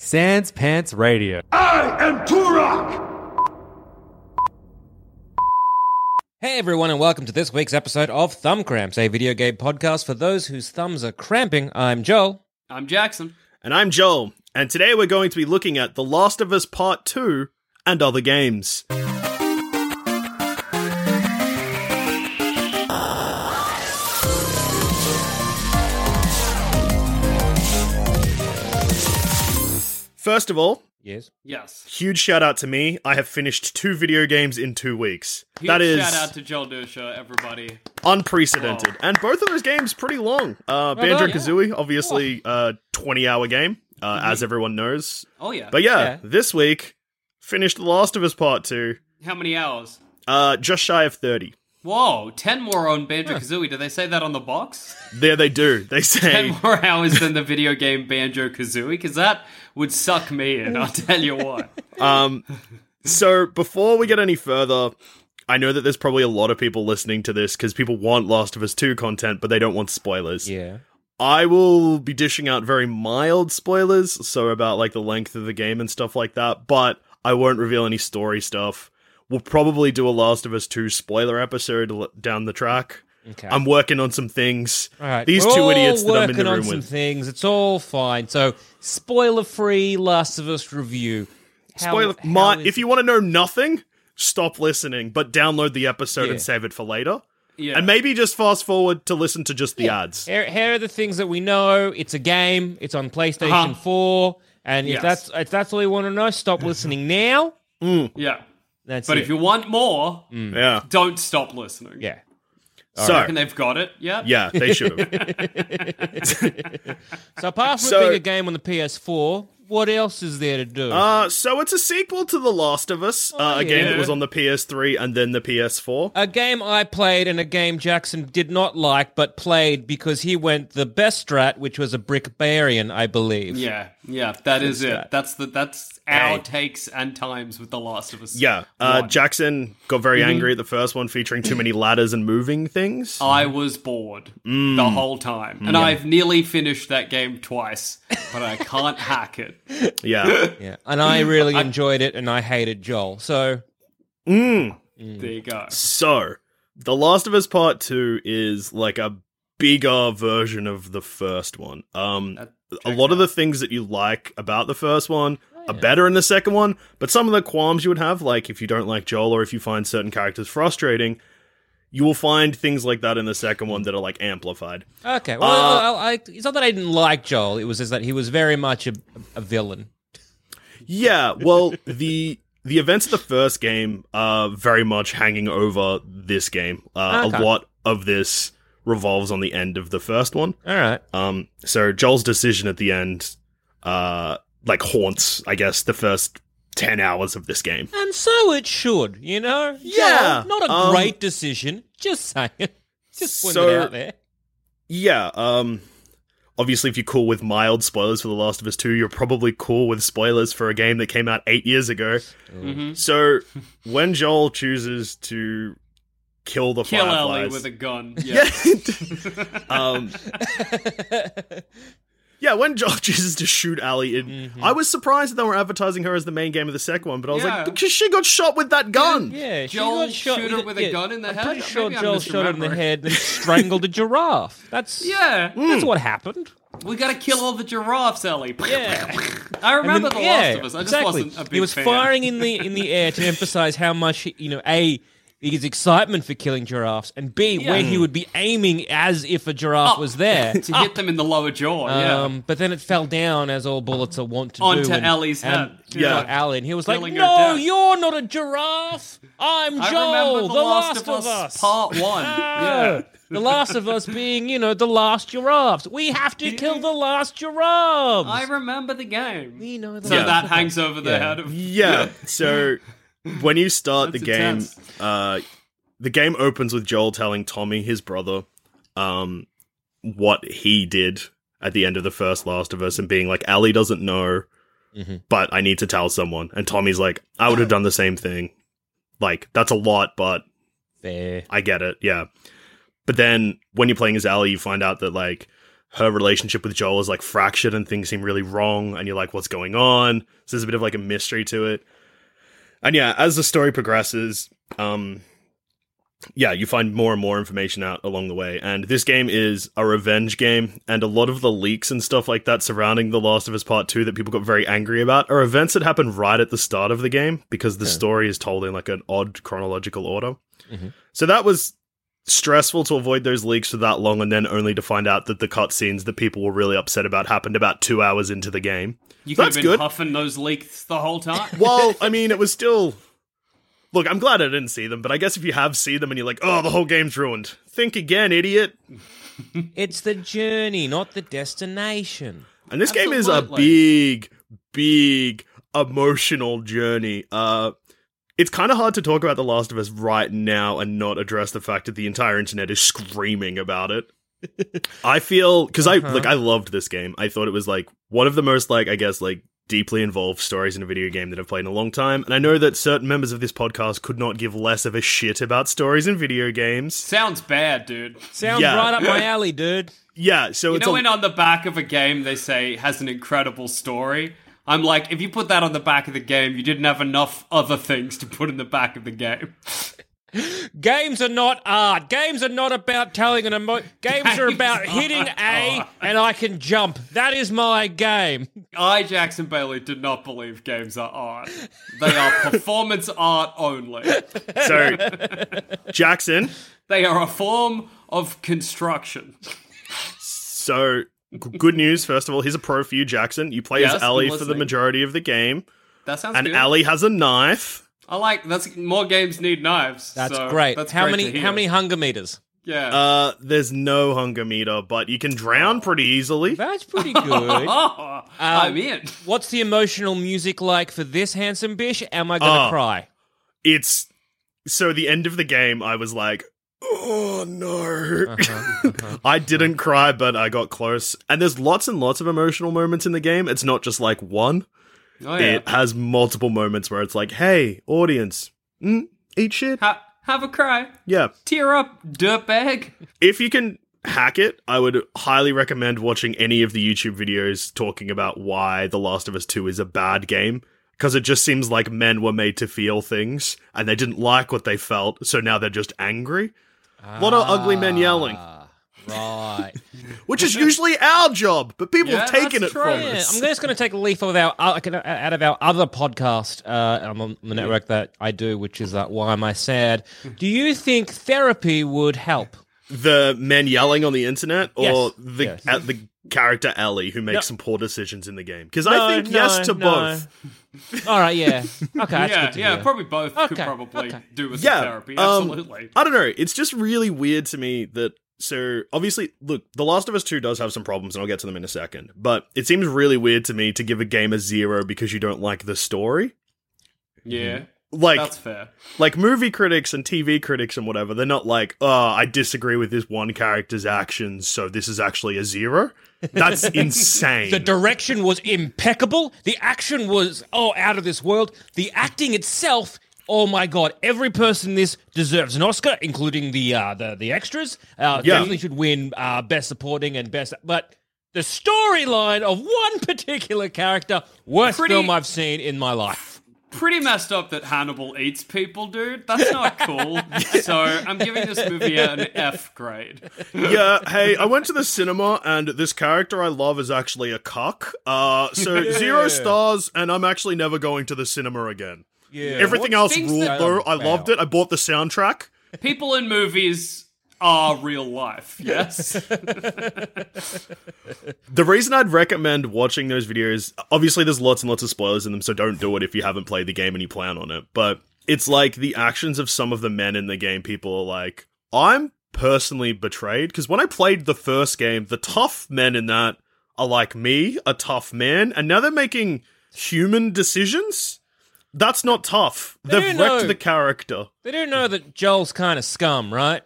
Sans Pants Radio. I am Turok! Hey everyone, and welcome to this week's episode of Thumb Cramps, a video game podcast for those whose thumbs are cramping. I'm Joel. I'm Jackson. And I'm Joel. And today we're going to be looking at The Last of Us Part 2 and other games. First of all, yes. Huge shout out to me. I have finished 2 video games in 2 weeks. Huge shout out to Joel Dusha, everybody. Unprecedented. Oh. And both of those games pretty long. Banjo-Kazooie, obviously a 20-hour game, as everyone knows. Oh, yeah. But yeah, this week, finished The Last of Us Part 2. How many hours? Just shy of 30. Whoa, 10 more on Banjo-Kazooie. Huh. Do they say that on the box? Yeah, they do. They say 10 more hours than the video game Banjo-Kazooie, because that would suck me in, I'll tell you what. So before we get any further, I know that there's probably a lot of people listening to this because people want Last of Us 2 content, but they don't want spoilers. Yeah. I will be dishing out very mild spoilers, so about like the length of the game and stuff like that, but I won't reveal any story stuff. We'll probably do a Last of Us 2 spoiler episode down the track. Okay. I'm working on some things. All right. These two idiots that I'm in the room with. Working on some things. It's all fine. So, spoiler-free Last of Us review. If you want to know nothing, stop listening, but download the episode and save it for later. Yeah. And maybe just fast forward to listen to just the ads. Here are the things that we know. It's a game. It's on PlayStation 4. And if that's all you want to know, stop listening now. Mm. Yeah. But if you want more, don't stop listening. Yeah. So, I reckon they've got it, yeah? Yeah, they should have. So apart from being a game on the PS4, what else is there to do? So it's a sequel to The Last of Us, a game that was on the PS3 and then the PS4. A game I played and a game Jackson did not like, but played because he went the best strat, which was a Brickbarian, I believe. Yeah, that is it. That's our takes and times with The Last of Us. Yeah, Jackson got very angry at the first one featuring too many ladders and moving things. I was bored the whole time, and I've nearly finished that game twice, but I can't hack it. Yeah. And I really enjoyed it, and I hated Joel, so... There you go. So, The Last of Us Part 2 is like a bigger version of the first one. A lot of the things that you like about the first one are better in the second one, but some of the qualms you would have, like if you don't like Joel or if you find certain characters frustrating, you will find things like that in the second one that are like amplified. Okay, well, it's not that I didn't like Joel, it was just that he was very much a villain. Yeah, well, the events of the first game are very much hanging over this game. A lot of this revolves on the end of the first one. All right. So Joel's decision at the end, haunts, I guess, the first 10 hours of this game. And so it should, you know? Yeah. Joel, not a great decision, just saying. Just putting it out there. Yeah, obviously if you're cool with mild spoilers for The Last of Us 2, you're probably cool with spoilers for a game that came out 8 years ago. Mm-hmm. So when Joel chooses to... Kill Ellie with a gun. Yeah. Yeah, when Joel chooses to shoot Ellie in, I was surprised that they were advertising her as the main game of the second one, but I was like, because she got shot with that gun. Yeah, Joel shot her with a gun in the head. I'm pretty sure Joel shot her in the head and strangled a giraffe. That's what happened. We got to kill all the giraffes, Ellie. Yeah. I remember The Last of Us. I just wasn't a big fan. He was firing in the air to emphasize how much, A, his excitement for killing giraffes, and B, where he would be aiming as if a giraffe was there. To hit them in the lower jaw, But then it fell down, as all bullets are wont to do. Onto Ellie's head. Ellie, and he was killing no, you're not a giraffe. I'm Joel, the Last of Us. Part 1. The Last of Us being, the last giraffes. We have to kill the last giraffes. I remember the game. We know the that hangs over the head of... Yeah, so... When you start the game opens with Joel telling Tommy, his brother, what he did at the end of the first Last of Us and being like, Ellie doesn't know, but I need to tell someone. And Tommy's like, I would have done the same thing. Like, that's a lot, but fair. I get it, yeah. But then when you're playing as Ellie, you find out that, like, her relationship with Joel is, like, fractured and things seem really wrong. And you're like, what's going on? So there's a bit of, like, a mystery to it. And yeah, as the story progresses, you find more and more information out along the way. And this game is a revenge game, and a lot of the leaks and stuff like that surrounding The Last of Us Part 2 that people got very angry about are events that happen right at the start of the game, because the story is told in like an odd chronological order. Mm-hmm. So that was stressful to avoid those leaks for that long, and then only to find out that the cutscenes that people were really upset about happened about 2 hours into the game. You could have been huffing those leaks the whole time. Well, I mean, it was still... Look, I'm glad I didn't see them, but I guess if you have seen them and you're like, oh, the whole game's ruined. Think again, idiot. It's the journey, not the destination. And this game is a big, big emotional journey. It's kind of hard to talk about The Last of Us right now and not address the fact that the entire internet is screaming about it. I feel, because I loved this game. I thought it was, like, one of the most, like, I guess, like, deeply involved stories in a video game that I've played in a long time. And I know that certain members of this podcast could not give less of a shit about stories in video games. Sounds bad, dude. Sounds right up my alley, dude. Yeah, so it's... You know when on the back of a game they say has an incredible story? I'm like, if you put that on the back of the game, you didn't have enough other things to put in the back of the game. Games are not art. Games are not about telling an emotion. Games are about hitting A and I can jump. That is my game. I, Jackson Bailey, did not believe games are art. They are performance art only. So, Jackson? They are a form of construction. So, good news, first of all. Here's a pro for you, Jackson. You play as Ellie for the majority of the game. That sounds good. And Ellie has a knife. That's more games need knives. That's so great. That's how great many? To hear. How many hunger meters? Yeah. There's no hunger meter, but you can drown pretty easily. That's pretty good. I'm in. What's the emotional music like for this handsome bitch? Am I gonna cry? It's so the end of the game. I was like, oh no! I didn't cry, but I got close. And there's lots and lots of emotional moments in the game. It's not just like one. Oh, yeah. It has multiple moments where it's like, hey, audience, eat shit. Have a cry. Yeah. Tear up, dirtbag. If you can hack it, I would highly recommend watching any of the YouTube videos talking about why The Last of Us 2 is a bad game, because it just seems like men were made to feel things, and they didn't like what they felt, so now they're just angry. A lot of ugly men yelling. Right. Which is usually our job, but people have taken it from us. I'm just going to take a leaf out of our other podcast on the network that I do, which is Why Am I Sad? Do you think therapy would help? The men yelling on the internet or the character Ellie who makes some poor decisions in the game? Because I think yes to both. All right, yeah. Okay, that's good to hear. Probably both could probably do with some therapy. Absolutely. I don't know. It's just really weird to me that... So, obviously, look, The Last of Us 2 does have some problems, and I'll get to them in a second, but it seems really weird to me to give a game a 0 because you don't like the story. Yeah, that's fair. Like, movie critics and TV critics and whatever, they're not like, oh, I disagree with this one character's actions, so this is actually a 0. That's insane. The direction was impeccable. The action was, out of this world. The acting itself... Oh my God! Every person in this deserves an Oscar, including the extras. Definitely should win Best Supporting and Best. But the storyline of one particular character. Worst film I've seen in my life. Pretty messed up that Hannibal eats people, dude. That's not cool. So I'm giving this movie an F grade. Yeah, hey, I went to the cinema and this character I love is actually a cuck. So 0 stars and I'm actually never going to the cinema again. Yeah. Everything else ruled though. I loved it. I bought the soundtrack. People in movies are real life, yes. The reason I'd recommend watching those videos, obviously there's lots and lots of spoilers in them, so don't do it if you haven't played the game and you plan on it, but it's like the actions of some of the men in the game, people are like, I'm personally betrayed, because when I played the first game, the tough men in that are like me, a tough man, and now they're making human decisions? That's not tough. They've wrecked the character. They don't know that Joel's kind of scum, right?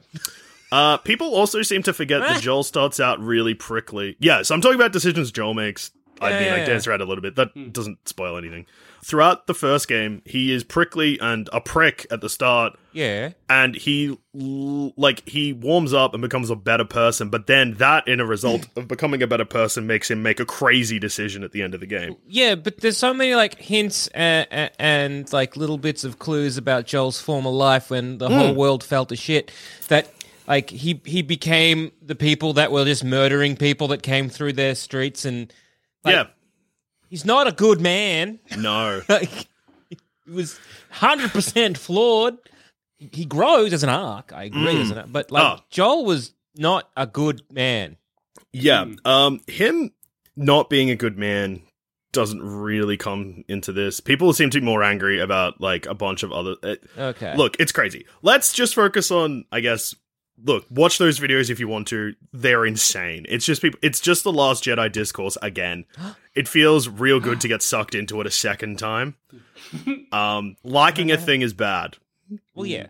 People also seem to forget that Joel starts out really prickly. Yeah, so I'm talking about decisions Joel makes. I dance around a little bit. That doesn't spoil anything. Throughout the first game, he is prickly and a prick at the start. Yeah. And he warms up and becomes a better person, but then that, in a result of becoming a better person, makes him make a crazy decision at the end of the game. Yeah, but there's so many, hints and little bits of clues about Joel's former life when the whole world fell to shit that... he became the people that were just murdering people that came through their streets, and he's not a good man. No. He was 100% flawed. He grows as an arc, I agree, as an arc, but Joel was not a good man. Yeah, him not being a good man doesn't really come into this. People seem to be more angry about a bunch of other. Okay, look, it's crazy. Let's just focus on, I guess. Look, watch those videos if you want to. They're insane. It's just people. It's just The Last Jedi discourse again. It feels real good to get sucked into it a second time. Liking a thing is bad. Well, yeah.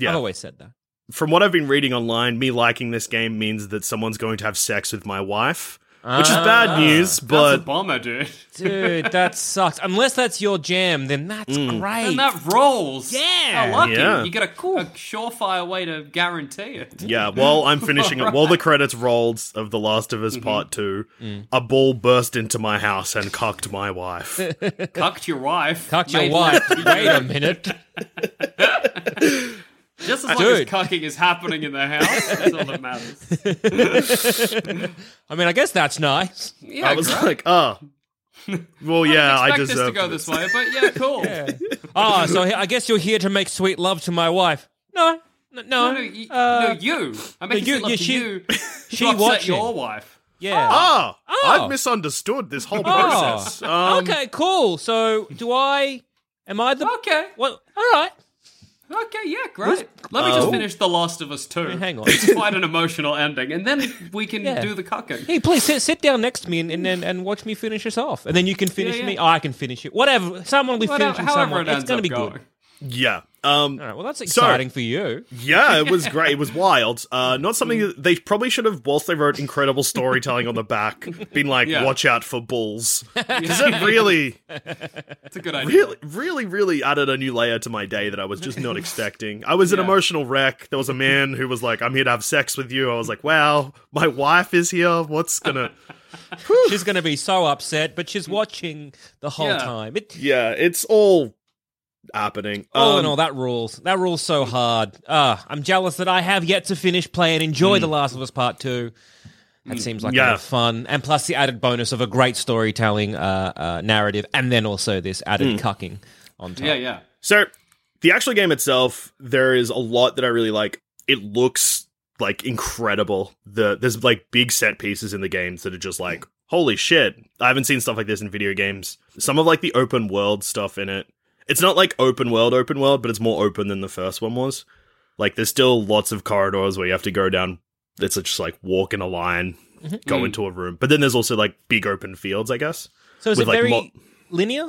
I've always said that. From what I've been reading online, me liking this game means that someone's going to have sex with my wife, which is bad news. But that's a bummer, dude. Dude, that sucks. Unless that's your jam, then that's great. And that rolls. Yeah, I like it. You get a surefire way to guarantee it. Yeah, while I'm finishing it, while the credits rolled of The Last of Us Part 2, a ball burst into my house and cucked my wife. Cucked your wife? Cucked your wife? Wait a minute. Just as long as cucking is happening in the house, that's all that matters. I mean, I guess that's nice. Yeah, I was well, yeah, I deserve this to go this way, but yeah, cool. Yeah. Oh, so I guess you're here to make sweet love to my wife. No, you. I'm making sweet love to you. She upset your wife. Yeah. I've misunderstood this whole process. Okay, cool. So, am I the... Okay. Well, all right. Okay, yeah, great. Let me just finish The Last of Us 2. Hang on. It's quite an emotional ending, and then we can do the cucking. Hey, please sit down next to me and watch me finish this off, and then you can finish me. I can finish it. Whatever. Someone will be finishing someone. It's going to be good. Yeah. All right, well, that's exciting for you. Yeah, it was great. It was wild. Not something that they probably should have, whilst they wrote incredible storytelling on the back, been watch out for bulls. Because it really... It's a good idea. Really added a new layer to my day that I was just not expecting. I was an emotional wreck. There was a man who was like, I'm here to have sex with you. I was like, wow, my wife is here. What's going to... She's going to be so upset, but she's watching the whole time. It's all... happening. That rules. That rules so hard. I'm jealous that I have yet to finish play and enjoy The Last of Us Part 2. That seems like a lot of fun. And plus the added bonus of a great storytelling narrative, and then also this added cucking on top. Yeah, yeah. So, the actual game itself, there is a lot that I really like. It looks, incredible. There's, big set pieces in the games that are just, holy shit. I haven't seen stuff like this in video games. Some of, the open world stuff in it. It's not open world, but it's more open than the first one was. There's still lots of corridors where you have to go down. It's just walk in a line, go into a room. But then there's also big open fields, I guess. So is it very linear,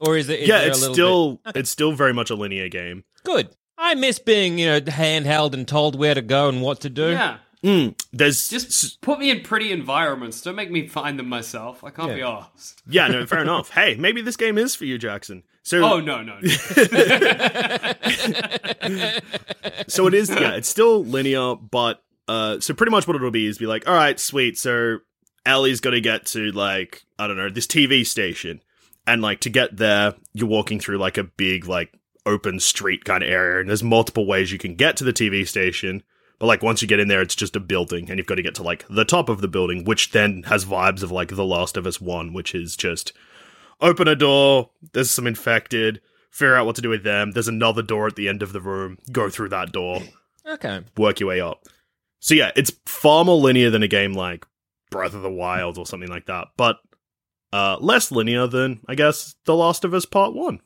or is it? It's still very much a linear game. Good. I miss being handheld and told where to go and what to do. Yeah. There's just put me in pretty environments. Don't make me find them myself. I can't be arsed. Yeah, no, fair enough. Hey, maybe this game is for you, Jackson. So, no. So it is, it's still linear, but so pretty much what it'll be is all right, sweet. So Ellie's got to get to, like, I don't know, this TV station. And, like, to get there, you're walking through, like, a big, like, open street kind of area. And there's multiple ways you can get to the TV station. But, like, once you get in there, it's just a building. And you've got to get to, like, the top of the building, which then has vibes of, like, The Last of Us 1, which is just open a door, there's some infected, figure out what to do with them, there's another door at the end of the room, go through that door. Okay. Work your way up. So, yeah, it's far more linear than a game like Breath of the Wild or something like that, but less linear than, I guess, The Last of Us Part 1.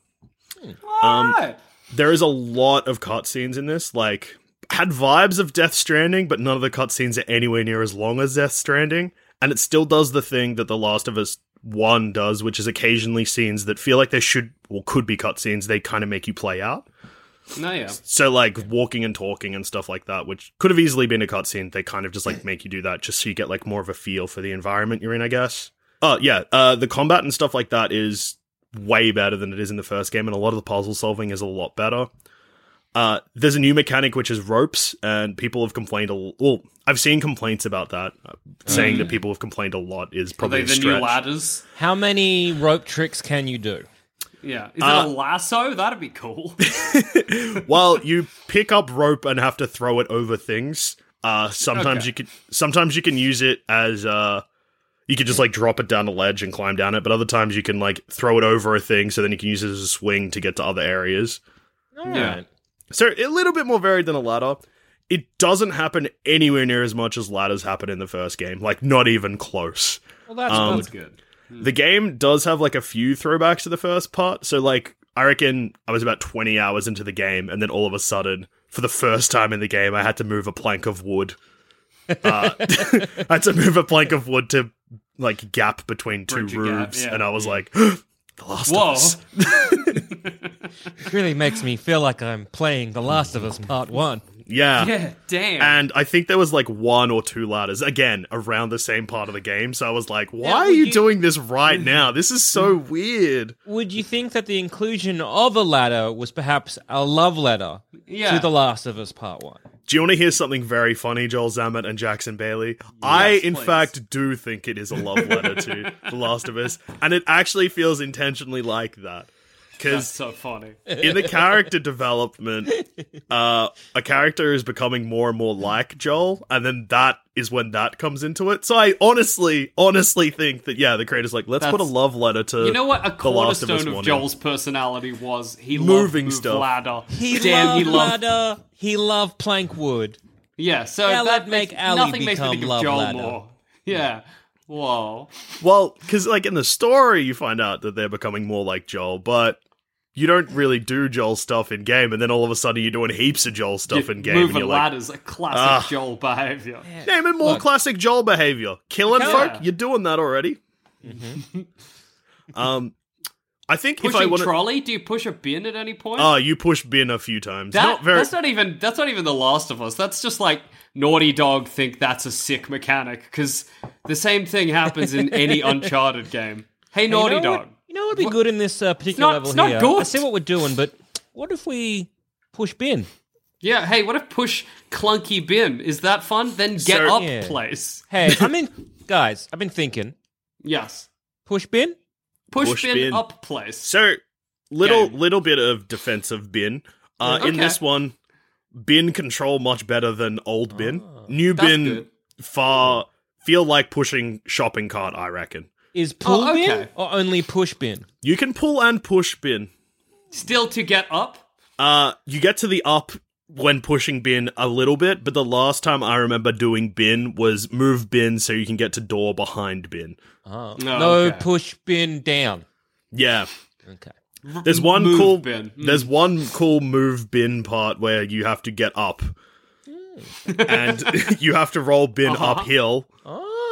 There is a lot of cutscenes in this, like, had vibes of Death Stranding, but none of the cutscenes are anywhere near as long as Death Stranding, and it still does the thing that The Last of Us 1 does, which is occasionally scenes that feel like they should, or could be cutscenes, they kind of make you play out. No, yeah. So, like, walking and talking and stuff like that, which could have easily been a cutscene. They kind of just, like, make you do that just so you get, like, more of a feel for the environment you're in, I guess. The combat and stuff like that is way better than it is in the first game, and a lot of the puzzle solving is a lot better. There's a new mechanic, which is ropes, and people have complained I've seen complaints about that. Saying that people have complained a lot is probably a stretch. Are they the new ladders? How many rope tricks can you do? Yeah. Is it a lasso? That'd be cool. Well, you pick up rope and have to throw it over things. Sometimes you can use it as you can just, like, drop it down a ledge and climb down it, but other times you can, like, throw it over a thing so then you can use it as a swing to get to other areas. Alright. So a little bit more varied than a ladder. It doesn't happen anywhere near as much as ladders happen in the first game. Like, not even close. Well, that's good. The game does have, like, a few throwbacks to the first part, so, like, I reckon I was about 20 hours into the game, and then all of a sudden, for the first time in the game, I had to move a plank of wood. To, like, gap between two roofs, and I was like, The Last of Us. It really makes me feel like I'm playing The Last of Us Part 1. Yeah. Yeah, damn. And I think there was, like, one or two ladders, again, around the same part of the game, so I was like, why are you doing this right now? This is so weird. Would you think that the inclusion of a ladder was perhaps a love letter to The Last of Us Part 1? Do you want to hear something very funny, Joel Zammett and Jackson Bailey? Yes, I, in fact, do think it is a love letter to The Last of Us, and it actually feels intentionally like that. That's so funny. In the character development, a character is becoming more and more like Joel, and then that is when that comes into it. So I honestly think that, the creator's like, let's put a love letter to The Last of Us. You know what? A cornerstone of Joel's personality was he loved stuff. Ladder. He loved ladder. He loved plank wood. Yeah, so that makes nothing makes me think of Joel ladder. More. Yeah. Whoa. Well, because, like, in the story, you find out that they're becoming more like Joel, but you don't really do Joel stuff in game, and then all of a sudden you're doing heaps of Joel stuff in game. Moving ladders, a classic Joel behavior. Yeah. Name it more classic Joel behavior. Killing folk, you're doing that already. Mm-hmm. I think pushing trolley. Do you push a bin at any point? Oh, you push bin a few times. That's not even The Last of Us. That's just like Naughty Dog think that's a sick mechanic because the same thing happens in any Uncharted game. Hey, Naughty Dog. What would be good in this particular level here? It's not good. I see what we're doing, but what if we push bin? Yeah, hey, what if push clunky bin? Is that fun? Then get place. Hey, guys, I've been thinking. Yes. Push bin? Push bin up place. So, little bit of defensive bin. In this one, bin control much better than old bin. New bin feel like pushing shopping cart, I reckon. Is pull bin or only push bin? You can pull and push bin. Still to get up? You get to the up when pushing bin a little bit, but the last time I remember doing bin was move bin so you can get to door behind bin. Oh. No, push bin down. Yeah. Okay. There's one cool bin. There's one cool move bin part where you have to get up. And you have to roll bin uphill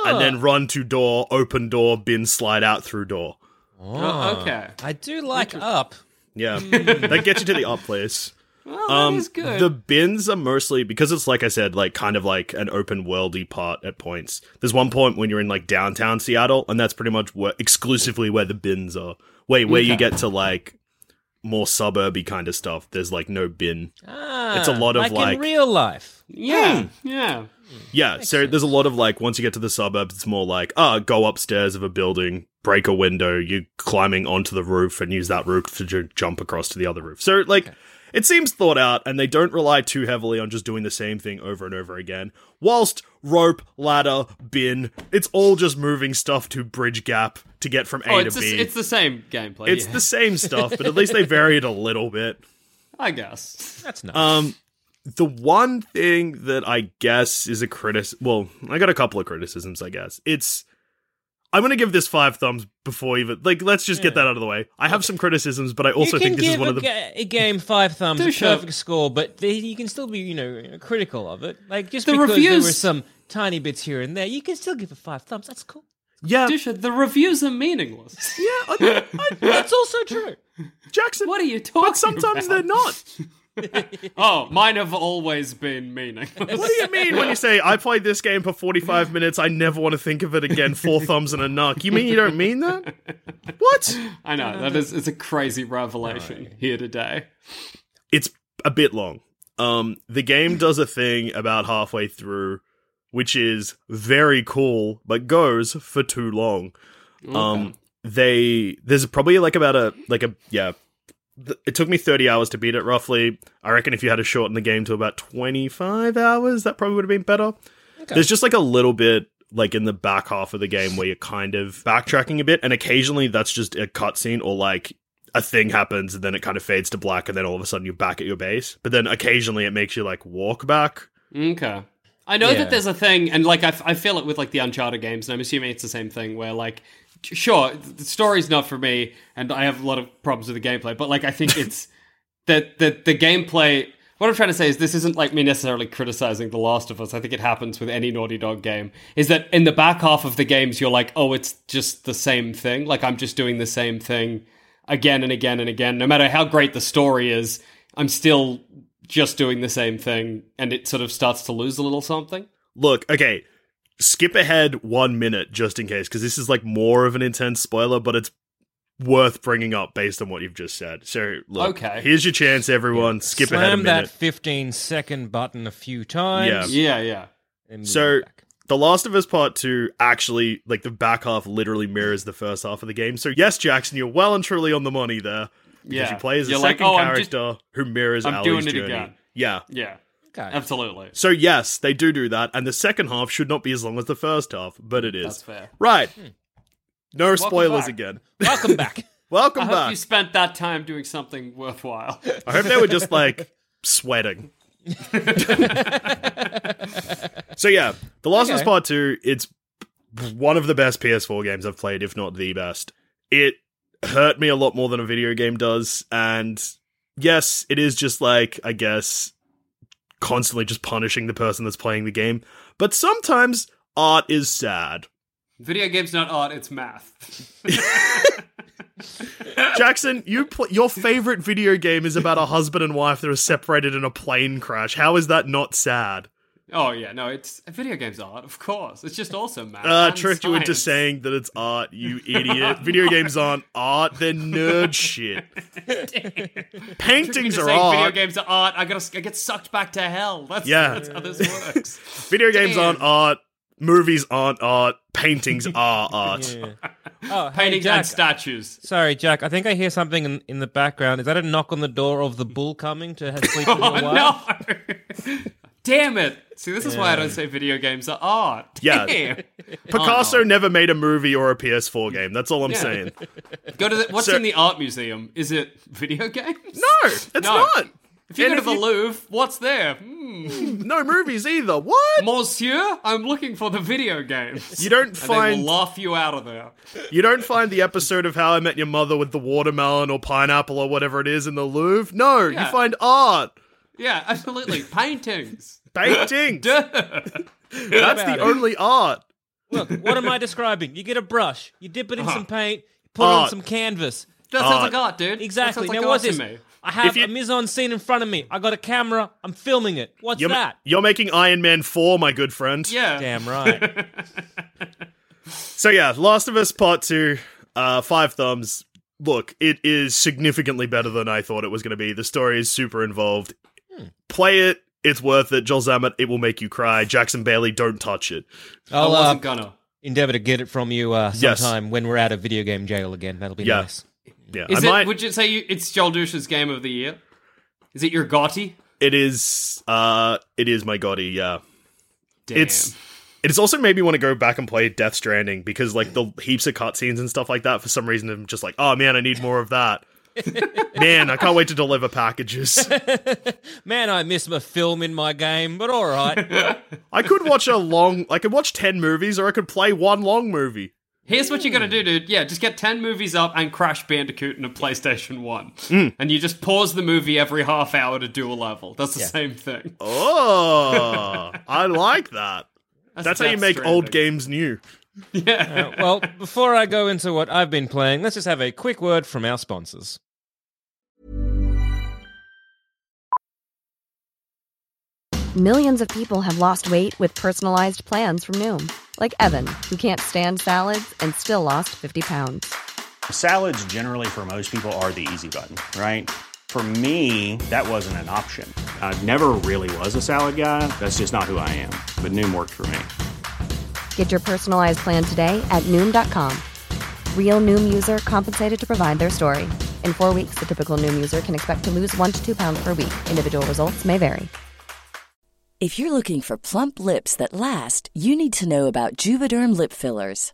and then run to door, open door, bin slide out through door. Oh, okay. I do like up. Yeah. That gets you to the up place. Well, that is good. The bins are mostly, because it's, like I said, like kind of like an open worldy part at points. There's one point when you're in, like, downtown Seattle, and that's pretty much exclusively where the bins are. Where you get to, like, more suburby kind of stuff. There's like no bin. Ah, it's a lot of like in real life. Yeah, yeah. Yeah, so there's a lot of, like, once you get to the suburbs, it's more like, go upstairs of a building, break a window, you're climbing onto the roof and use that roof to jump across to the other roof. So, like, it seems thought out, and they don't rely too heavily on just doing the same thing over and over again. Whilst rope, ladder, bin, it's all just moving stuff to bridge gap to get from A to B. It's the same gameplay. It's the same stuff, but at least they vary it a little bit. I guess. That's nice. The one thing that I guess is a I got a couple of criticisms, I guess. I'm going to give this 5 thumbs before even... Like, let's just get that out of the way. I have some criticisms, but I also think this is one of the... You can give a game 5 thumbs, a perfect score, but you can still be, critical of it. Like, just because there were some tiny bits here and there, you can still give it 5 thumbs. That's cool. Yeah. Dusha, the reviews are meaningless. Yeah, that's also true. Jackson, what are you talking about? But sometimes they're not. Mine have always been meaningless. What do you mean when you say, I played this game for 45 minutes, I never want to think of it again, 4 thumbs and a knock? You mean you don't mean that? What? I know, it's a crazy revelation here today. It's a bit long. The game does a thing about halfway through, which is very cool, but goes for too long. Okay. There's probably it took me 30 hours to beat it, roughly. I reckon if you had to shorten the game to about 25 hours, that probably would have been better. Okay. There's just, like, a little bit, like, in the back half of the game where you're kind of backtracking a bit, and occasionally that's just a cutscene or, like, a thing happens, and then it kind of fades to black, and then all of a sudden you're back at your base. But then occasionally it makes you, like, walk back. Okay. I know that there's a thing, and, like, I feel it with, like, the Uncharted games, and I'm assuming it's the same thing where, like... Sure, the story's not for me, and I have a lot of problems with the gameplay, but, like, I think it's... the gameplay... What I'm trying to say is this isn't, like, me necessarily criticizing The Last of Us. I think it happens with any Naughty Dog game, is that in the back half of the games, you're like, it's just the same thing. Like, I'm just doing the same thing again and again and again. No matter how great the story is, I'm still just doing the same thing, and it sort of starts to lose a little something. Look, okay... Skip ahead 1 minute just in case, because this is like more of an intense spoiler, but it's worth bringing up based on what you've just said. So, look, here's your chance, everyone. Yeah. Skip ahead a minute. Slam that 15-second button a few times. Yeah. So, The Last of Us Part 2 actually, like, the back half literally mirrors the first half of the game. So, yes, Jackson, you're well and truly on the money there. Because you play as a second character who mirrors Allie's journey. I'm doing it again. Yeah. Okay. Absolutely. So yes, they do that, and the second half should not be as long as the first half, but it is. That's fair. Right. No Welcome spoilers back. Again. Welcome back. Welcome back. I hope you spent that time doing something worthwhile. I hope they were just, like, sweating. So yeah, The Last of Us Part 2, it's one of the best PS4 games I've played, if not the best. It hurt me a lot more than a video game does, and yes, it is just, like, I guess... constantly just punishing the person that's playing the game. But sometimes art is sad. Video game's not art, it's math. Jackson, your favorite video game is about a husband and wife that are separated in a plane crash. How is that not sad? Oh, yeah, no, it's video game's art, of course. It's just also math. Tricked you into saying that it's art, you idiot. Video games aren't art, they're nerd shit. Paintings are art. Video games are art, I get sucked back to hell. That's how this works. Video games aren't art, movies aren't art, paintings are art. Paintings and statues. Sorry, Jack, I think I hear something in the background. Is that a knock on the door of the bull coming to sleep with your wife? No! Damn it! See, this is why I don't say video games are art. Damn. Yeah. Picasso never made a movie or a PS4 game. That's all I'm saying. Go to what's in the art museum? Is it video games? No, it's not. If you go to the Louvre, what's there? No movies either. What? Monsieur, I'm looking for the video games. You don't find... And they will laugh you out of there. You don't find the episode of How I Met Your Mother with the watermelon or pineapple or whatever it is in the Louvre. No, you find art. Yeah, absolutely. Paintings. That's the only art. Look, what am I describing? You get a brush, you dip it in some paint, put on some canvas. That sounds like art, dude. Exactly. Now, what's this? I have a mise-en scene in front of me. I got a camera. I'm filming it. What's that? You're making Iron Man 4, my good friend. Yeah. Damn right. So yeah, Last of Us Part 2, 5 thumbs. look, it is significantly better than I thought it was going to be. The story is super involved. Play it. It's worth it. Joel Zammert, it will make you cry. Jackson Bailey, don't touch it. I wasn't gonna. Endeavour to get it from you sometime when we're out of video game jail again. That'll be nice. Yeah. Would you say it's Joel Dusha's game of the year? Is it your Gotti? It is my Gotti, yeah. Damn. It's also made me want to go back and play Death Stranding because, like, the heaps of cutscenes and stuff like that, for some reason, I'm just like, oh, man, I need more of that. Man, I can't wait to deliver packages. Man, I miss my film in my game, but all right. I could watch 10 movies, or I could play one long movie. Here's what you gotta do, dude. Yeah, just get 10 movies up and Crash Bandicoot in a PlayStation 1. And you just pause the movie every half hour to do a level. That's the same thing. Oh, I like that. That's how you make old games new. Yeah. Well, before I go into what I've been playing, let's just have a quick word from our sponsors. Millions of people have lost weight with personalized plans from Noom, like Evan, who can't stand salads and still lost 50 pounds. Salads generally for most people are the easy button, right? For me, that wasn't an option. I never really was a salad guy. That's just not who I am. But Noom worked for me. Get your personalized plan today at Noom.com. Real Noom user compensated to provide their story. In 4 weeks, the typical Noom user can expect to lose 1 to 2 pounds per week. Individual results may vary. If you're looking for plump lips that last, you need to know about Juvederm lip fillers.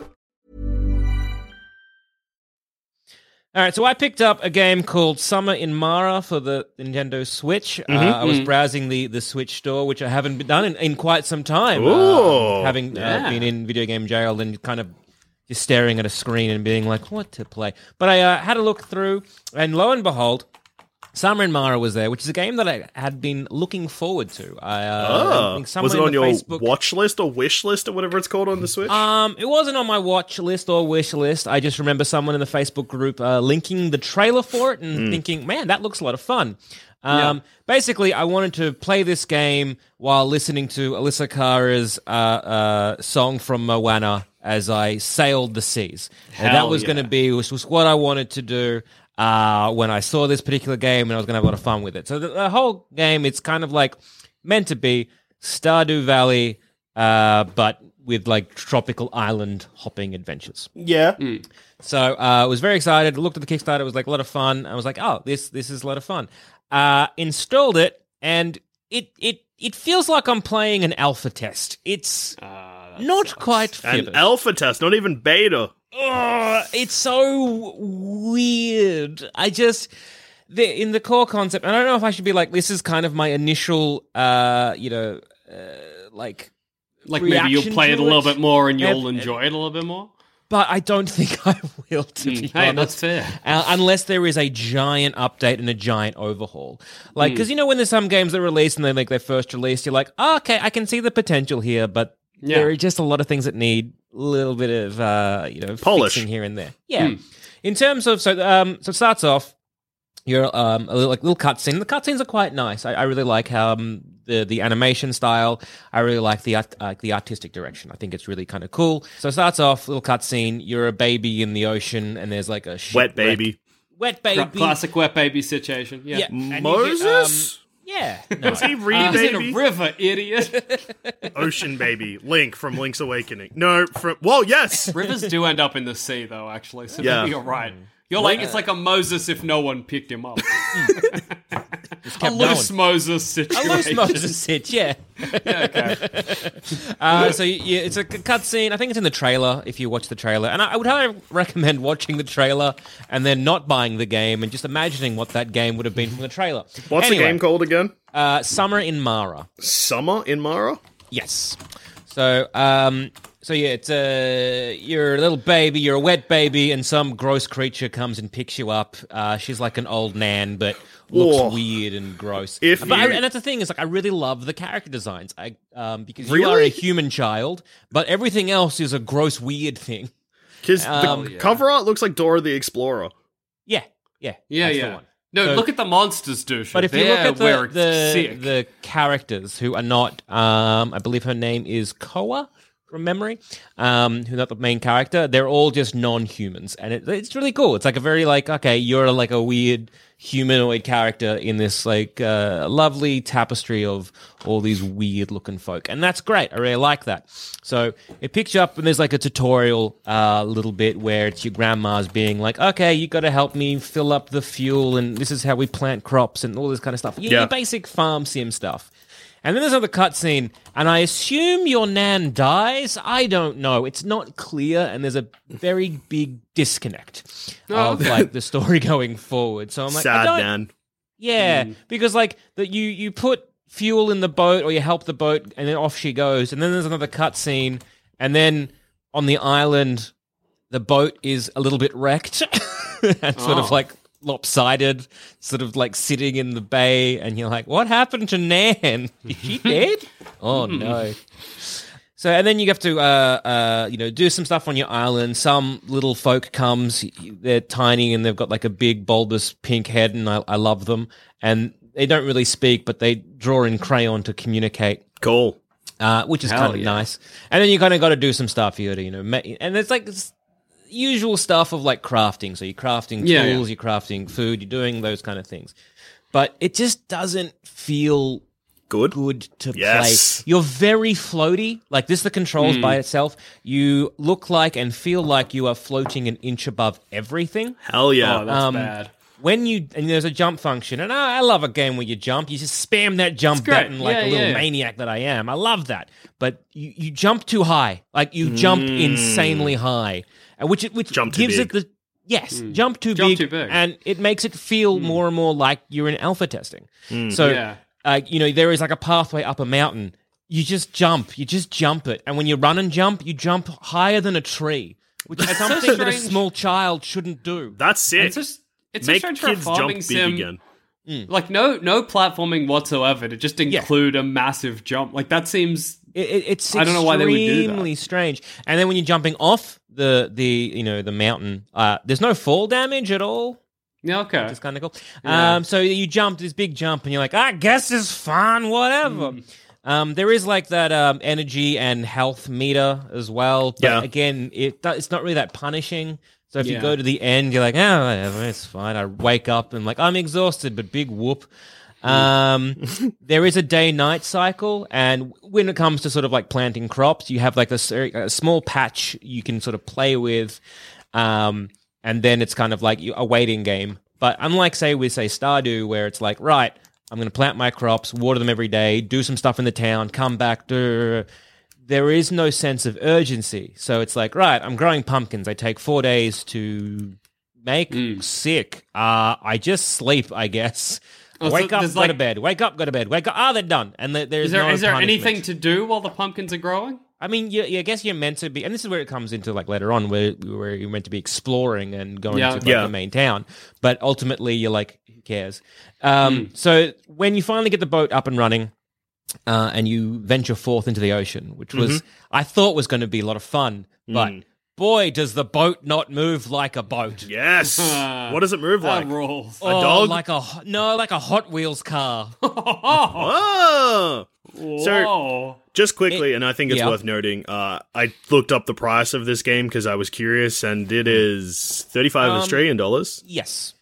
All right, so I picked up a game called Summer in Mara for the Nintendo Switch. I was browsing the Switch store, which I haven't done in quite some time, having been in video game jail and kind of just staring at a screen and being like, what to play? But I had a look through, and lo and behold, Summer in Mara was there, which is a game that I had been looking forward to. Was it on your watch list or wish list or whatever it's called on the Switch? It wasn't on my watch list or wish list. I just remember someone in the Facebook group linking the trailer for it and thinking, man, that looks a lot of fun. Basically, I wanted to play this game while listening to Alyssa Cara's song from Moana as I sailed the seas. And that was going to be was what I wanted to do when I saw this particular game, and I was going to have a lot of fun with it. So the whole game, it's kind of like meant to be Stardew Valley, but with like tropical island hopping adventures. Yeah. So I was very excited. Looked at the Kickstarter. It was like a lot of fun. I was like, oh, this is a lot of fun. Installed it, and it feels like I'm playing an alpha test. It's not quite fibbed. An alpha test, not even beta. Oh, it's so weird. In the core concept, and I don't know if I should be like, this is kind of my initial, like maybe you'll play it a little bit more and you'll enjoy it a little bit more. But I don't think I will, to be honest. Hey, that's fair. Unless there is a giant update and a giant overhaul. Like, because you know when there's some games that are released and they make their first release, you're like, oh, okay, I can see the potential here, but there are just a lot of things that need little bit of polish fixing here and there. Yeah. In terms of so it starts off. You're a little cutscene. The cutscenes are quite nice. I really like how the animation style. I really like the artistic direction. I think it's really kind of cool. So it starts off little cutscene. You're a baby in the ocean, and there's like a wet baby, classic wet baby situation. Yeah, Moses. No. Is he he's in a river, idiot. Ocean baby, Link from Link's Awakening. Yes, rivers do end up in the sea though. Actually, so maybe you're right. You're like, it's like a Moses if no one picked him up. Moses situation. A loose Moses situation, yeah. So it's a cutscene. I think it's in the trailer if you watch the trailer. And I would highly recommend watching the trailer and then not buying the game and just imagining what that game would have been from the trailer. What's the game called again? Summer in Mara. Summer in Mara? Yes. So, it's you're a little baby, you're a wet baby, and some gross creature comes and picks you up. She's like an old nan, but looks weird and gross. And that's the thing, is like I really love the character designs. Because you are a human child, but everything else is a gross, weird thing. Because the cover art looks like Dora the Explorer. Yeah. No, so, look at the monsters, douche. But if you look at the characters who are not, I believe her name is Koa. From memory, who's not the main character, they're all just non-humans, and it's really cool. It's like a very you're like a weird humanoid character in this like lovely tapestry of all these weird looking folk, and that's great. I really like that. So it picks you up, and there's like a tutorial little bit where it's your grandma's being like, "Okay, you got to help me fill up the fuel, and this is how we plant crops and all this kind of stuff." Yeah, basic farm sim stuff. And then there's another cutscene, and I assume your nan dies? I don't know. It's not clear, and there's a very big disconnect of like the story going forward. So I'm like, sad nan. Yeah, because like that you put fuel in the boat, or you help the boat, and then off she goes. And then there's another cutscene, and then on the island, the boat is a little bit wrecked, and sort of like lopsided, sort of like sitting in the bay, and you're like, what happened to Nan? Is she dead? Oh no. So, and then you have to do some stuff on your island. Some little folk comes, they're tiny, and they've got like a big bulbous pink head, and I love them, and they don't really speak, but they draw in crayon to communicate. Cool. Which is kind of nice. And then you kind of got to do some stuff here to, and it's like usual stuff of like crafting. So you're crafting tools, you're crafting food, you're doing those kind of things. But it just doesn't feel good to play. You're very floaty. Like this, the controls by itself. You look like and feel like you are floating an inch above everything. Hell yeah. Oh, that's bad. And there's a jump function, and I love a game where you jump. You just spam that jump button like a little maniac that I am. I love that. But you jump too high. Like you jump insanely high. Which gives it the jump too big, and it makes it feel more and more like you're in alpha testing. There is like a pathway up a mountain. You just jump it, and when you run and jump, you jump higher than a tree, which is something that a small child shouldn't do. That's sick. It's make a kids farming jump sim. Big again. Like no platforming whatsoever. To just include a massive jump, like that seems. It's I don't know why they would do that. Extremely strange. And then when you're jumping off the mountain, there's no fall damage at all. Yeah, okay, it's kind of cool. Yeah. So you jump this big jump, and you're like, I guess it's fine, whatever. There is like that energy and health meter as well. But again, it's not really that punishing. So if you go to the end, you're like, whatever, it's fine. I wake up and like I'm exhausted, but big whoop. There is a day-night cycle, and when it comes to sort of like planting crops, you have like a small patch you can sort of play with, and then it's kind of like a waiting game. But unlike, say, Stardew, where it's like, right, I'm going to plant my crops, water them every day, do some stuff in the town, come back, there is no sense of urgency. So it's like, right, I'm growing pumpkins. I take 4 days to make sick. I just sleep, I guess. Wake up, go to bed. Wake up, go to bed. Wake up. They're done. And is there anything to do while the pumpkins are growing? I mean, I guess you're meant to be, and this is where it comes into like later on, where you're meant to be exploring and going to like, the main town. But ultimately, you're like, who cares? So when you finally get the boat up and running, and you venture forth into the ocean, which was I thought was going to be a lot of fun, but boy, does the boat not move like a boat. Yes. What does it move like? Rules. A dog? Like a Hot Wheels car. Oh. So, just quickly, and I think it's worth noting, I looked up the price of this game because I was curious, and it is $35 Australian dollars. Yes.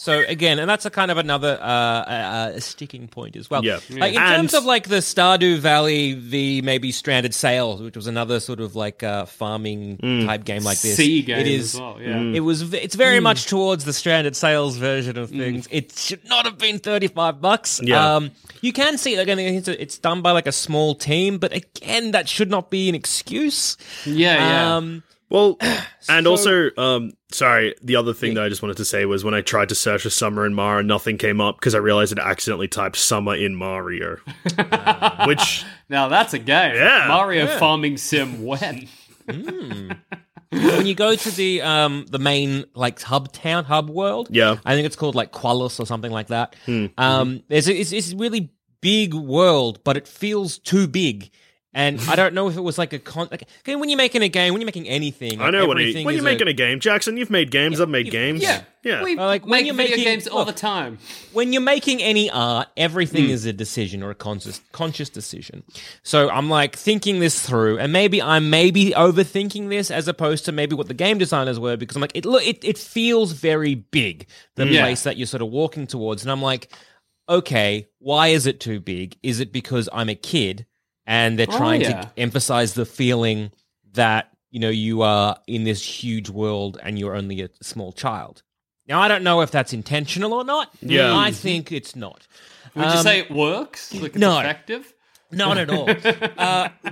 So, again, and that's a kind of another sticking point as well. Yeah. Like, in terms of, like, the Stardew Valley, the maybe Stranded Sails, which was another sort of, like, farming type game like this. Sea game it is, as well, yeah. It's very much towards the Stranded Sails version of things. It should not have been $35. Yeah. You can see, again, it's done by, like, a small team, but, again, that should not be an excuse. Yeah, yeah. Well, and also, sorry, the other thing that I just wanted to say was when I tried to search for Summer in Mara, nothing came up because I realized it accidentally typed Summer in Mario. Which... Now that's a game. Yeah. Mario Farming Sim when? When you go to the main, like, hub town, hub world, I think it's called, like, Qualis or something like that. It's a really big world, but it feels too big. And I don't know if it was like a when you're making a game, when you're making anything. Like I know when you're making a game, Jackson. You've made games. I've made games. Yeah. We when you're making games all the time. When you're making any art, everything is a decision or a conscious decision. So I'm like thinking this through, and maybe I'm overthinking this as opposed to maybe what the game designers were, because I'm like it feels very big, the place that you're sort of walking towards, and I'm like, okay, why is it too big? Is it because I'm a kid? And they're trying to emphasize the feeling that, you know, you are in this huge world and you're only a small child. Now, I don't know if that's intentional or not. Yeah. I think it's not. Would you say it works? Like it's effective? Not at all.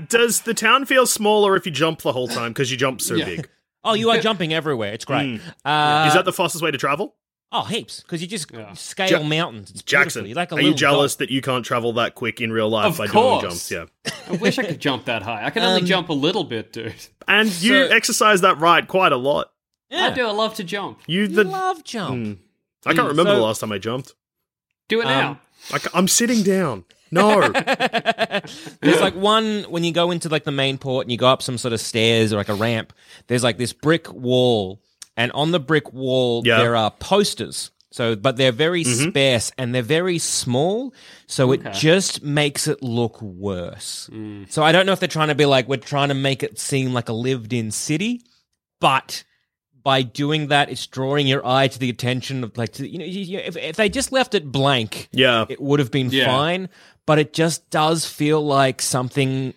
Does the town feel smaller if you jump the whole time because you jump so big? Oh, you are jumping everywhere. It's great. Is that the fastest way to travel? Oh, heaps, because you just scale mountains. It's Jackson, like are you jealous that you can't travel that quick in real life doing jumps? Yeah. I wish I could jump that high. I can only jump a little bit, dude. And you exercise that right quite a lot. Yeah. I do. I love to jump. You love jump. I can't remember the last time I jumped. Do it now. I'm sitting down. No. There's like one, when you go into like the main port and you go up some sort of stairs or like a ramp, there's like this brick wall. And on the brick wall, there are posters. So, but they're very sparse and they're very small. So it just makes it look worse. So I don't know if they're trying to be like, we're trying to make it seem like a lived-in city, but by doing that, it's drawing your eye to the attention of like, to, you know, if they just left it blank, it would have been fine. But it just does feel like something.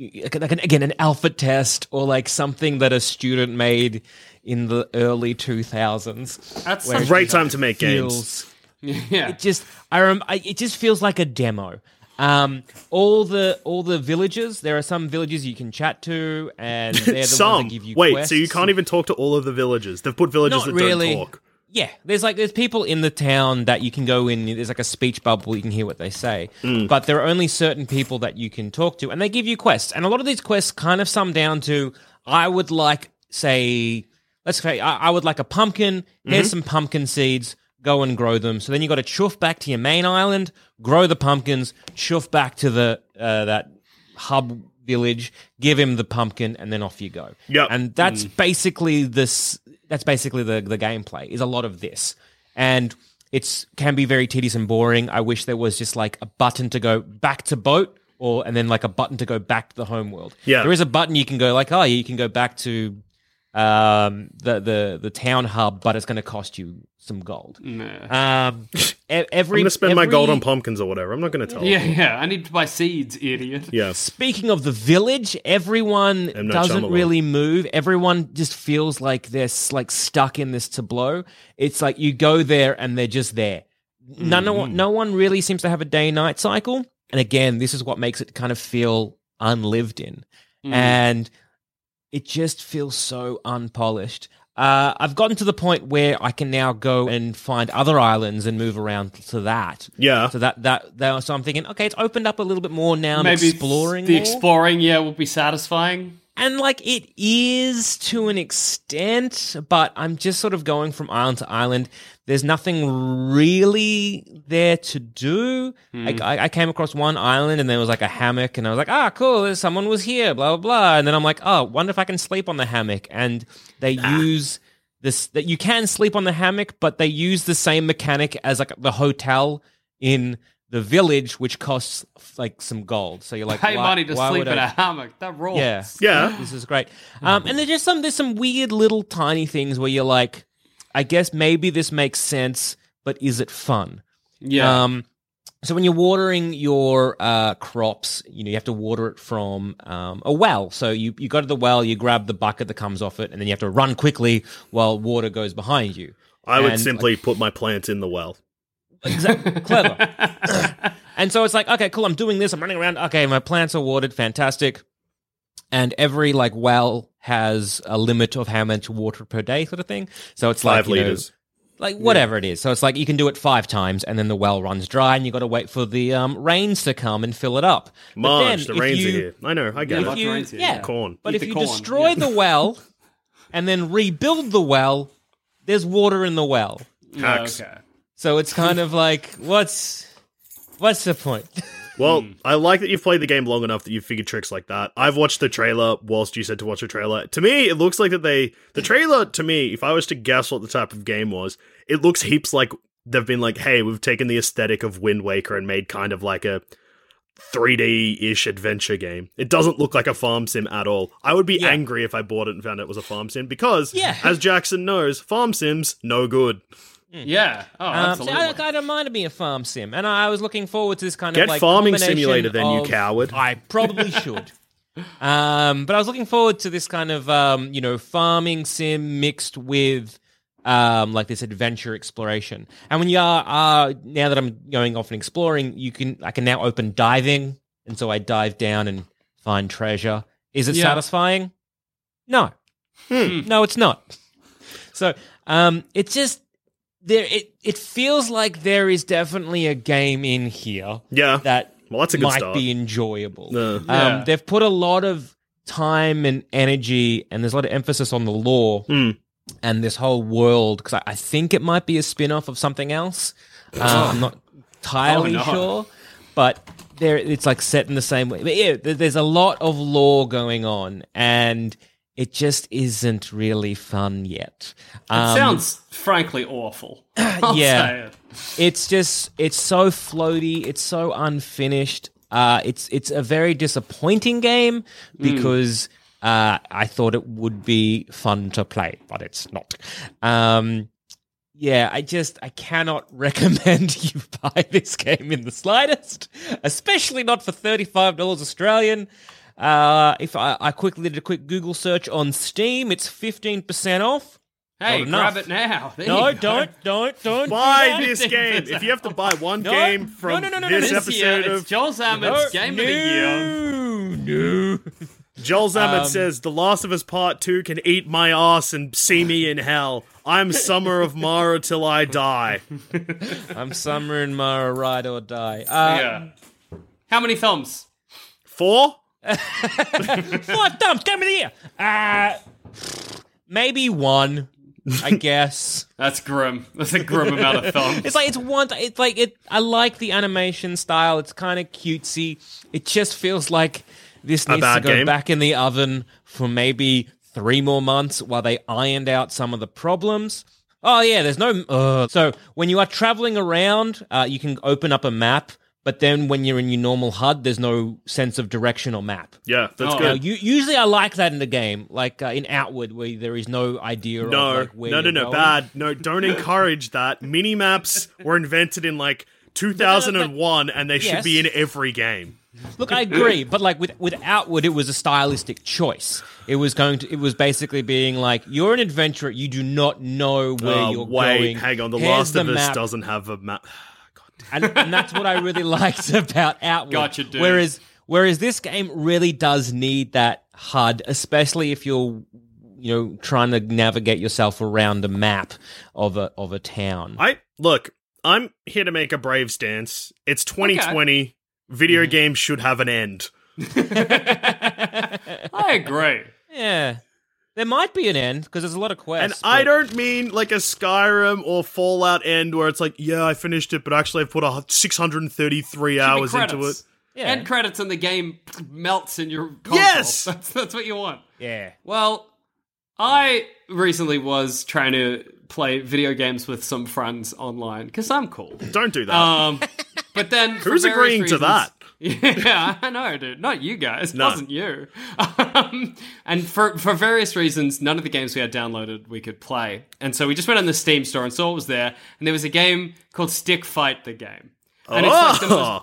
Like again, an alpha test or like something that a student made in the early 2000s. That's a great time to make games. Yeah, it just it just feels like a demo. All the villages. There are some villages you can chat to, and they're the ones that give you quests. So you can't even talk to all of the villagers. They've put villagers that don't talk. Yeah, there's people in the town that you can go in. There's like a speech bubble. You can hear what they say. But there are only certain people that you can talk to, and they give you quests. And a lot of these quests kind of sum down to, I would like, I would like a pumpkin. Here's some pumpkin seeds. Go and grow them. So then you got to chuff back to your main island, grow the pumpkins, chuff back to the that hub village, give him the pumpkin, and then off you go. Yep. And that's basically this. That's basically the gameplay, is a lot of this. And it can be very tedious and boring. I wish there was just like a button to go back to boat and then like a button to go back to the home world. Yeah. There is a button you can go like, you can go back to the town hub, but it's going to cost you some gold. Nah. I'm going to spend my gold on pumpkins or whatever. I'm not going to tell. Yeah. I need to buy seeds, idiot. Yeah. Speaking of the village, everyone doesn't really move. Everyone just feels like they're like stuck in this tableau. It's like you go there and they're just there. No one really seems to have a day-night cycle. And again, this is what makes it kind of feel unlived in. And it just feels so unpolished. I've gotten to the point where I can now go and find other islands and move around to that. Yeah. So so I'm thinking, okay, it's opened up a little bit more now. Maybe exploring will be satisfying. And, like, it is to an extent, but I'm just sort of going from island to island. There's nothing really there to do. I came across one island and there was, like, a hammock. And I was like, ah, cool, someone was here, blah, blah, blah. And then I'm like, oh, wonder if I can sleep on the hammock. And they use this, that you can sleep on the hammock, but they use the same mechanic as, like, the hotel in the village, which costs like some gold, so you're like, pay money to sleep in a hammock. That rules. Yeah. This is great. And there's some weird little tiny things where you're like, I guess maybe this makes sense, but is it fun? Yeah. So when you're watering your crops, you have to water it from a well. So you go to the well, you grab the bucket that comes off it, and then you have to run quickly while water goes behind you. I would simply put my plants in the well. Exactly. Clever. And so it's like, okay, cool, I'm doing this, I'm running around, okay, my plants are watered, fantastic. And every well has a limit of how much water per day sort of thing. So it's 5 liters. Whatever it is. So it's like you can do it 5 times and then the well runs dry and you got to wait for the rains to come and fill it up. Marge, the rains are here. I know, I get it. Corn. But if you destroy the well and then rebuild the well, there's water in the well. Hacks. Okay. So it's kind of like, what's the point? Well, I like that you've played the game long enough that you've figured tricks like that. I've watched the trailer whilst you said to watch the trailer. To me, it looks like that if I was to guess what the type of game was, it looks heaps like they've been like, hey, we've taken the aesthetic of Wind Waker and made kind of like a 3D-ish adventure game. It doesn't look like a farm sim at all. I would be angry if I bought it and found it was a farm sim because, as Jackson knows, farm sims, no good. Yeah. Oh, absolutely. I don't mind it being a farm sim, and I was looking forward to this kind of farming simulator. You coward! I probably should. But I was looking forward to this kind of farming sim mixed with this adventure exploration. And when you are now that I'm going off and exploring, I can now open diving, and so I dive down and find treasure. Is it satisfying? No. No, it's not. So it's just. It feels like there is definitely a game in here that's a good might start. Be enjoyable. They've put a lot of time and energy, and there's a lot of emphasis on the lore and this whole world, because I think it might be a spin-off of something else. I'm not entirely sure, but it's like set in the same way. But there's a lot of lore going on, and it just isn't really fun yet. It sounds frankly awful. I'll say it. It's so floaty. It's so unfinished. It's a very disappointing game because I thought it would be fun to play, but it's not. I cannot recommend you buy this game in the slightest, especially not for $35 Australian. If I quickly did a quick Google search on Steam, it's 15% off. Hey, grab it now. Don't buy this game. If you have to buy one game from this episode of Joel Zammerd's Game of the Year. No. Joel Zammerd says, The Last of Us Part 2 can eat my ass and see me in hell. I'm Summer of Mara till I die. I'm Summer in Mara, ride or die. How many thumbs? 4? 4 thumbs, come in here. Maybe 1, I guess. That's grim. That's a grim amount of thumbs. I like the animation style. It's kind of cutesy. It just feels like this needs to go back in the oven for maybe 3 more months while they ironed out some of the problems. Oh yeah, there's no. So when you are traveling around, you can open up a map. But then when you're in your normal HUD, there's no sense of direction or map. Yeah, that's good. Usually I like that in a game, like in Outward, where there is no idea of like, where you're going. Bad. No, don't encourage that. Minimaps were invented in 2001, and they should be in every game. Look, I agree, but with Outward, it was a stylistic choice. It was basically being like, you're an adventurer, you do not know where you're going. Hang on, The Last of Us doesn't have a map. And that's what I really liked about Outward. Gotcha, dude. Whereas this game really does need that HUD, especially if you're trying to navigate yourself around a map of a town. I'm here to make a brave stance. It's 2020. Okay. Video games should have an end. I agree. Yeah. There might be an end, because there's a lot of quests. And I don't mean like a Skyrim or Fallout end where it's like, yeah, I finished it, but actually I've put 633 hours into it. Yeah. End credits and the game melts in your console. Yes! That's what you want. Yeah. Well, I recently was trying to play video games with some friends online, because I'm cool. Don't do that. But then... Who's agreeing to that? Yeah, I know, dude. Not you guys. No. It wasn't you. And for various reasons, none of the games we had downloaded we could play. And so we just went on the Steam store and saw what was there. And there was a game called Stick Fight the Game. And it's like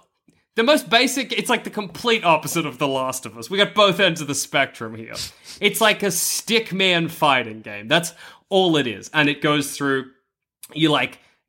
the most basic... It's like the complete opposite of The Last of Us. We got both ends of the spectrum here. It's like a stick man fighting game. That's all it is. And it goes through...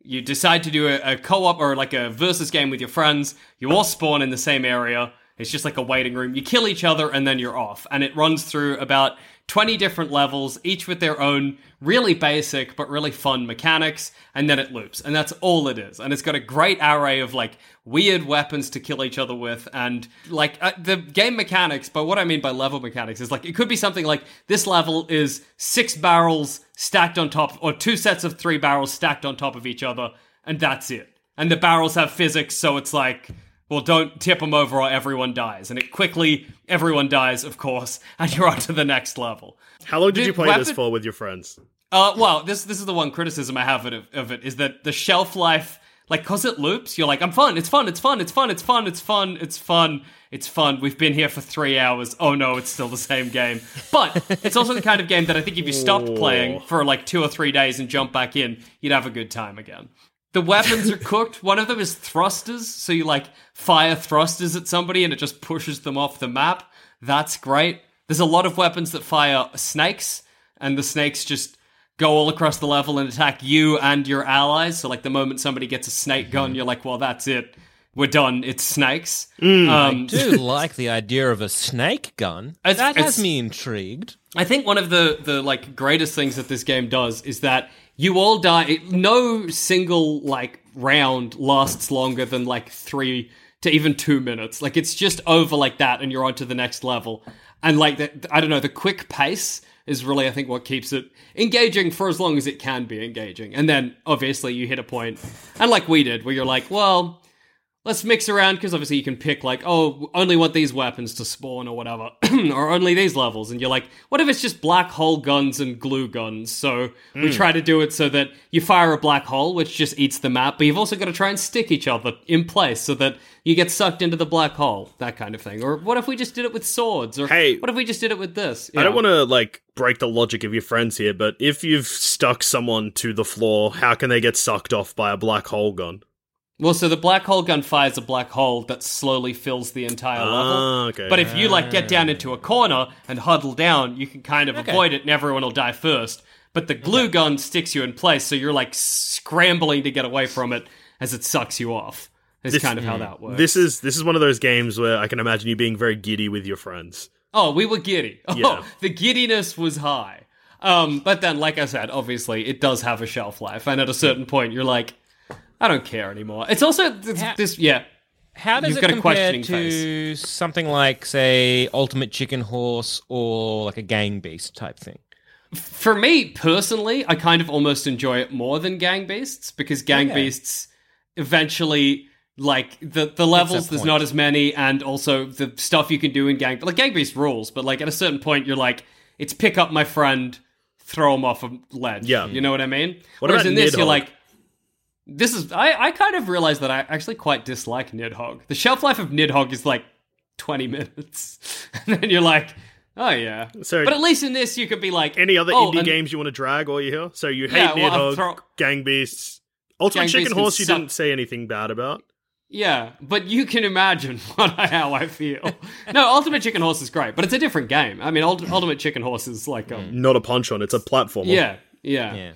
You decide to do a co-op or like a versus game with your friends. You all spawn in the same area. It's just like a waiting room. You kill each other and then you're off. And it runs through about 20 different levels, each with their own really basic but really fun mechanics. And then it loops. And that's all it is. And it's got a great array of like weird weapons to kill each other with. And like the game mechanics, but what I mean by level mechanics is like it could be something like this level is 6 barrels stacked on top, or 2 sets of 3 barrels stacked on top of each other, and that's it. And the barrels have physics, so it's like, well, don't tip them over or everyone dies. And it quickly, everyone dies, of course, and you're on to the next level. How long did you play this for with your friends? Well, this is the one criticism I have of it, is that the shelf life, like, because it loops, you're like, I'm fun, it's fun, it's fun, it's fun, it's fun, it's fun, it's fun, it's fun. We've been here for 3 hours. Oh no, it's still the same game. But it's also the kind of game that I think if you stopped playing for like 2 or 3 days and jumped back in, you'd have a good time again. The weapons are cooked. One of them is thrusters. So you like fire thrusters at somebody and it just pushes them off the map. That's great. There's a lot of weapons that fire snakes, and the snakes just go all across the level and attack you and your allies. So like the moment somebody gets a snake gun, you're like, well, that's it. We're done. It's snakes. I do like the idea of a snake gun. That has me intrigued. I think one of the like greatest things that this game does is that you all die. No single like round lasts longer than like 3 to even 2 minutes. Like it's just over like that and you're on to the next level. And like, I don't know, the quick pace is really, I think, what keeps it engaging for as long as it can be engaging. And then, obviously, you hit a point, and like we did, where you're like, well, let's mix around, because obviously you can pick, like, oh, only want these weapons to spawn or whatever, or only these levels. And you're like, what if it's just black hole guns and glue guns? So we try to do it so that you fire a black hole, which just eats the map, but you've also got to try and stick each other in place so that you get sucked into the black hole, that kind of thing. Or what if we just did it with swords? Or what if we just did it with this? I don't want to, like, break the logic of your friends here, but if you've stuck someone to the floor, how can they get sucked off by a black hole gun? Well, so the black hole gun fires a black hole that slowly fills the entire level. Okay. But if you, like, get down into a corner and huddle down, you can kind of avoid it and everyone will die first. But the glue gun sticks you in place, so you're, like, scrambling to get away from it as it sucks you off. It's kind of how that works. This is one of those games where I can imagine you being very giddy with your friends. Oh, we were giddy. Yeah. Oh, the giddiness was high. But then, like I said, obviously, it does have a shelf life. And at a certain point, you're like, I don't care anymore. It's also this. How does it compare to something like, say, Ultimate Chicken Horse or like a Gang Beast type thing? For me, personally, I kind of almost enjoy it more than Gang Beasts, because Gang Beasts eventually... Like, the levels, there's not as many, and also the stuff you can do in Gang Beasts rules, but, like, at a certain point, you're like, it's pick up my friend, throw him off a ledge. Yeah. You know what I mean? Whereas in this, Nidhogg? You're like, this is... I kind of realized that I actually quite dislike Nidhogg. The shelf life of Nidhogg is, like, 20 minutes. And then you're like... Oh, yeah. So, but at least in this, you could be like... Any other indie games you want to drag while you're here? So you hate Nidhogg, Gang Beasts. Ultimate Chicken Horse, you didn't say anything bad about. Yeah, but you can imagine how I feel. No, Ultimate Chicken Horse is great, but it's a different game. I mean, Ultimate Chicken Horse is like... not a punch-on, it's a platformer. Yeah.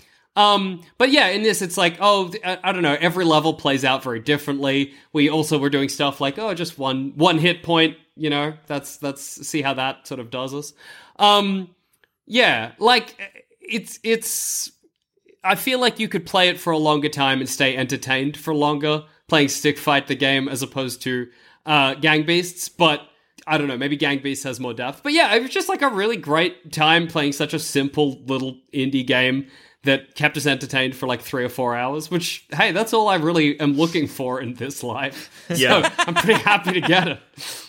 But yeah, in this, it's like, oh, I don't know, every level plays out very differently. We also were doing stuff like, oh, just one hit point, you know, that's see how that sort of does us. Yeah, like, it's... I feel like you could play it for a longer time and stay entertained for longer, playing Stick Fight the Game as opposed to Gang Beasts, but I don't know, maybe Gang Beasts has more depth. But yeah, it was just like a really great time playing such a simple little indie game that kept us entertained for like 3 or 4 hours, which, hey, that's all I really am looking for in this life. Yeah. So I'm pretty happy to get it.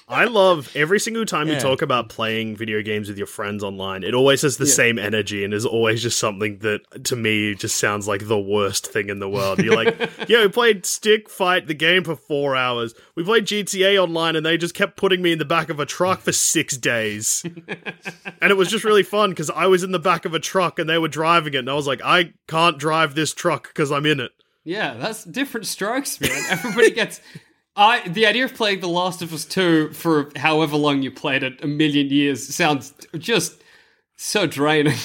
I love every single time you talk about playing video games with your friends online, it always has the same energy and is always just something that, to me, just sounds like the worst thing in the world. You're like, yeah, we played Stick Fight the Game for 4 hours. We played GTA online and they just kept putting me in the back of a truck for 6 days. And it was just really fun because I was in the back of a truck and they were driving it and I was like, I can't drive this truck because I'm in it. Yeah, that's different strokes, man. Everybody gets... the idea of playing The Last of Us 2 for however long you played it, a million years, sounds just so draining.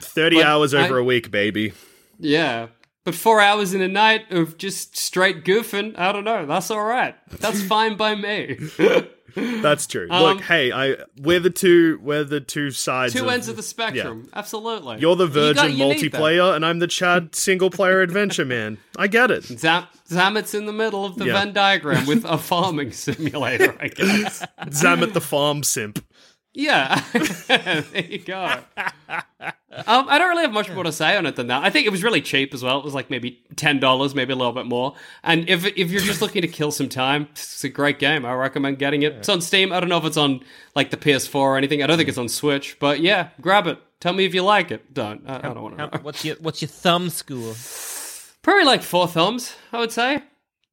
30 hours over a week, baby. Yeah. But 4 hours in a night of just straight goofing, I don't know, that's all right. That's fine by me. That's true. Look, hey, we're the two sides. Two ends of the spectrum, absolutely. You're the virgin multiplayer, and I'm the Chad single-player adventure man. I get it. Zamet's in the middle of the Venn diagram with a farming simulator, I guess. Zamet the farm simp. Yeah, there you go. I don't really have much more to say on it than that. I think it was really cheap as well. It was like maybe $10, maybe a little bit more. And if you're just looking to kill some time, it's a great game. I recommend getting it. It's on Steam. I don't know if it's on like the PS4 or anything. I don't think it's on Switch. But yeah, grab it. Tell me if you like it. Don't. I don't want to know. What's your thumb score? Probably like 4 thumbs, I would say.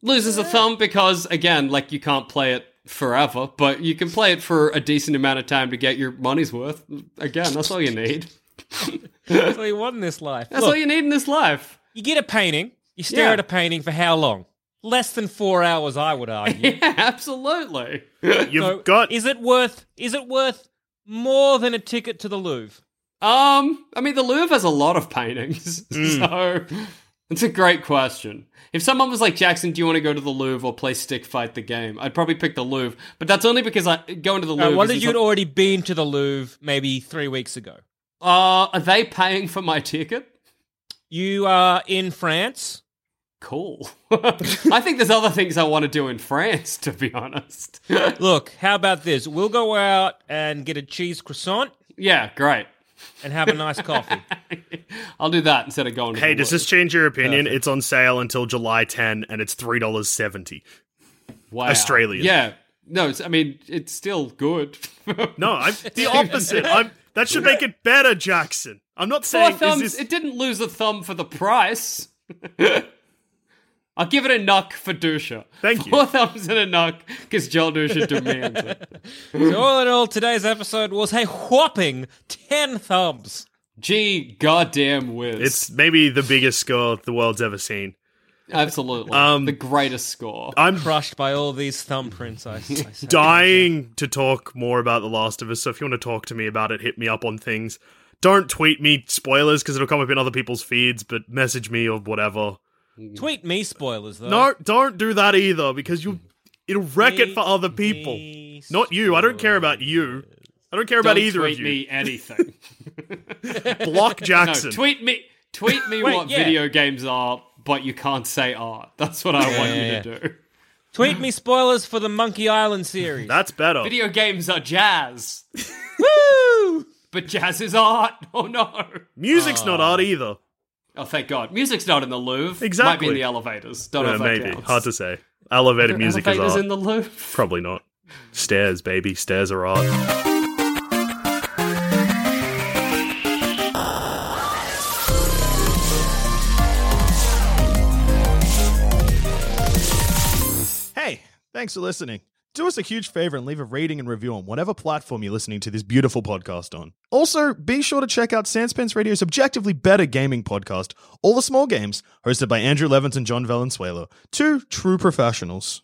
Loses a thumb because, again, like you can't play it forever, but you can play it for a decent amount of time to get your money's worth. Again, that's all you need. That's all you want in this life. That's all you need in this life. You get a painting, you stare at a painting for how long? Less than 4 hours, I would argue. Yeah, absolutely. Is it worth more than a ticket to the Louvre? I mean, the Louvre has a lot of paintings, so it's a great question. If someone was like, Jackson, do you want to go to the Louvre or play Stick Fight the Game? I'd probably pick the Louvre, but that's only because I going to the Louvre. I wonder if you'd already been to the Louvre maybe 3 weeks ago. Are they paying for my ticket? You are in France. Cool. I think there's other things I want to do in France, to be honest. Look, how about this? We'll go out and get a cheese croissant. Yeah, great. And have a nice coffee. I'll do that instead of going to the Louvre. Hey, does this change your opinion? Perfect. It's on sale until July 10, and it's $3.70. Wow. Australian. Yeah. No, it's still good. No, I'm the opposite. That should make it better, Jackson. I'm not saying... 4 thumbs, it didn't lose a thumb for the price. I'll give it a knock for Dusha. Thank you. 4 thumbs and a knock, because Joel Dusha demands it. So all in all, today's episode was a whopping 10 thumbs. Gee, goddamn whiz. It's maybe the biggest score the world's ever seen. Absolutely. The greatest score. I'm crushed by all these thumbprints. I dying to talk more about The Last of Us, so if you want to talk to me about it, hit me up on things. Don't tweet me spoilers, because it'll come up in other people's feeds, but message me or whatever. Tweet me spoilers, though. No, don't do that either, because it'll wreck it for other people. Not you. I don't care about you. I don't care about either of you. Don't tweet me anything. Block Jackson. No, tweet me wait, what video games are, but you can't say are. That's what I want you to do. Tweet me spoilers for the Monkey Island series. That's better. Video games are jazz. Woo! But jazz is art. Oh, no. Music's not art either. Oh, thank God. Music's not in the Louvre. Exactly. Might be in the elevators. Don't know if that maybe. Counts. Hard to say. Elevator music is art. Elevators in the Louvre? Probably not. Stairs, baby. Stairs are art. Hey, thanks for listening. Do us a huge favor and leave a rating and review on whatever platform you're listening to this beautiful podcast on. Also, be sure to check out Sans Pants Radio's objectively better gaming podcast, All the Small Games, hosted by Andrew Levins and John Valenzuela, two true professionals.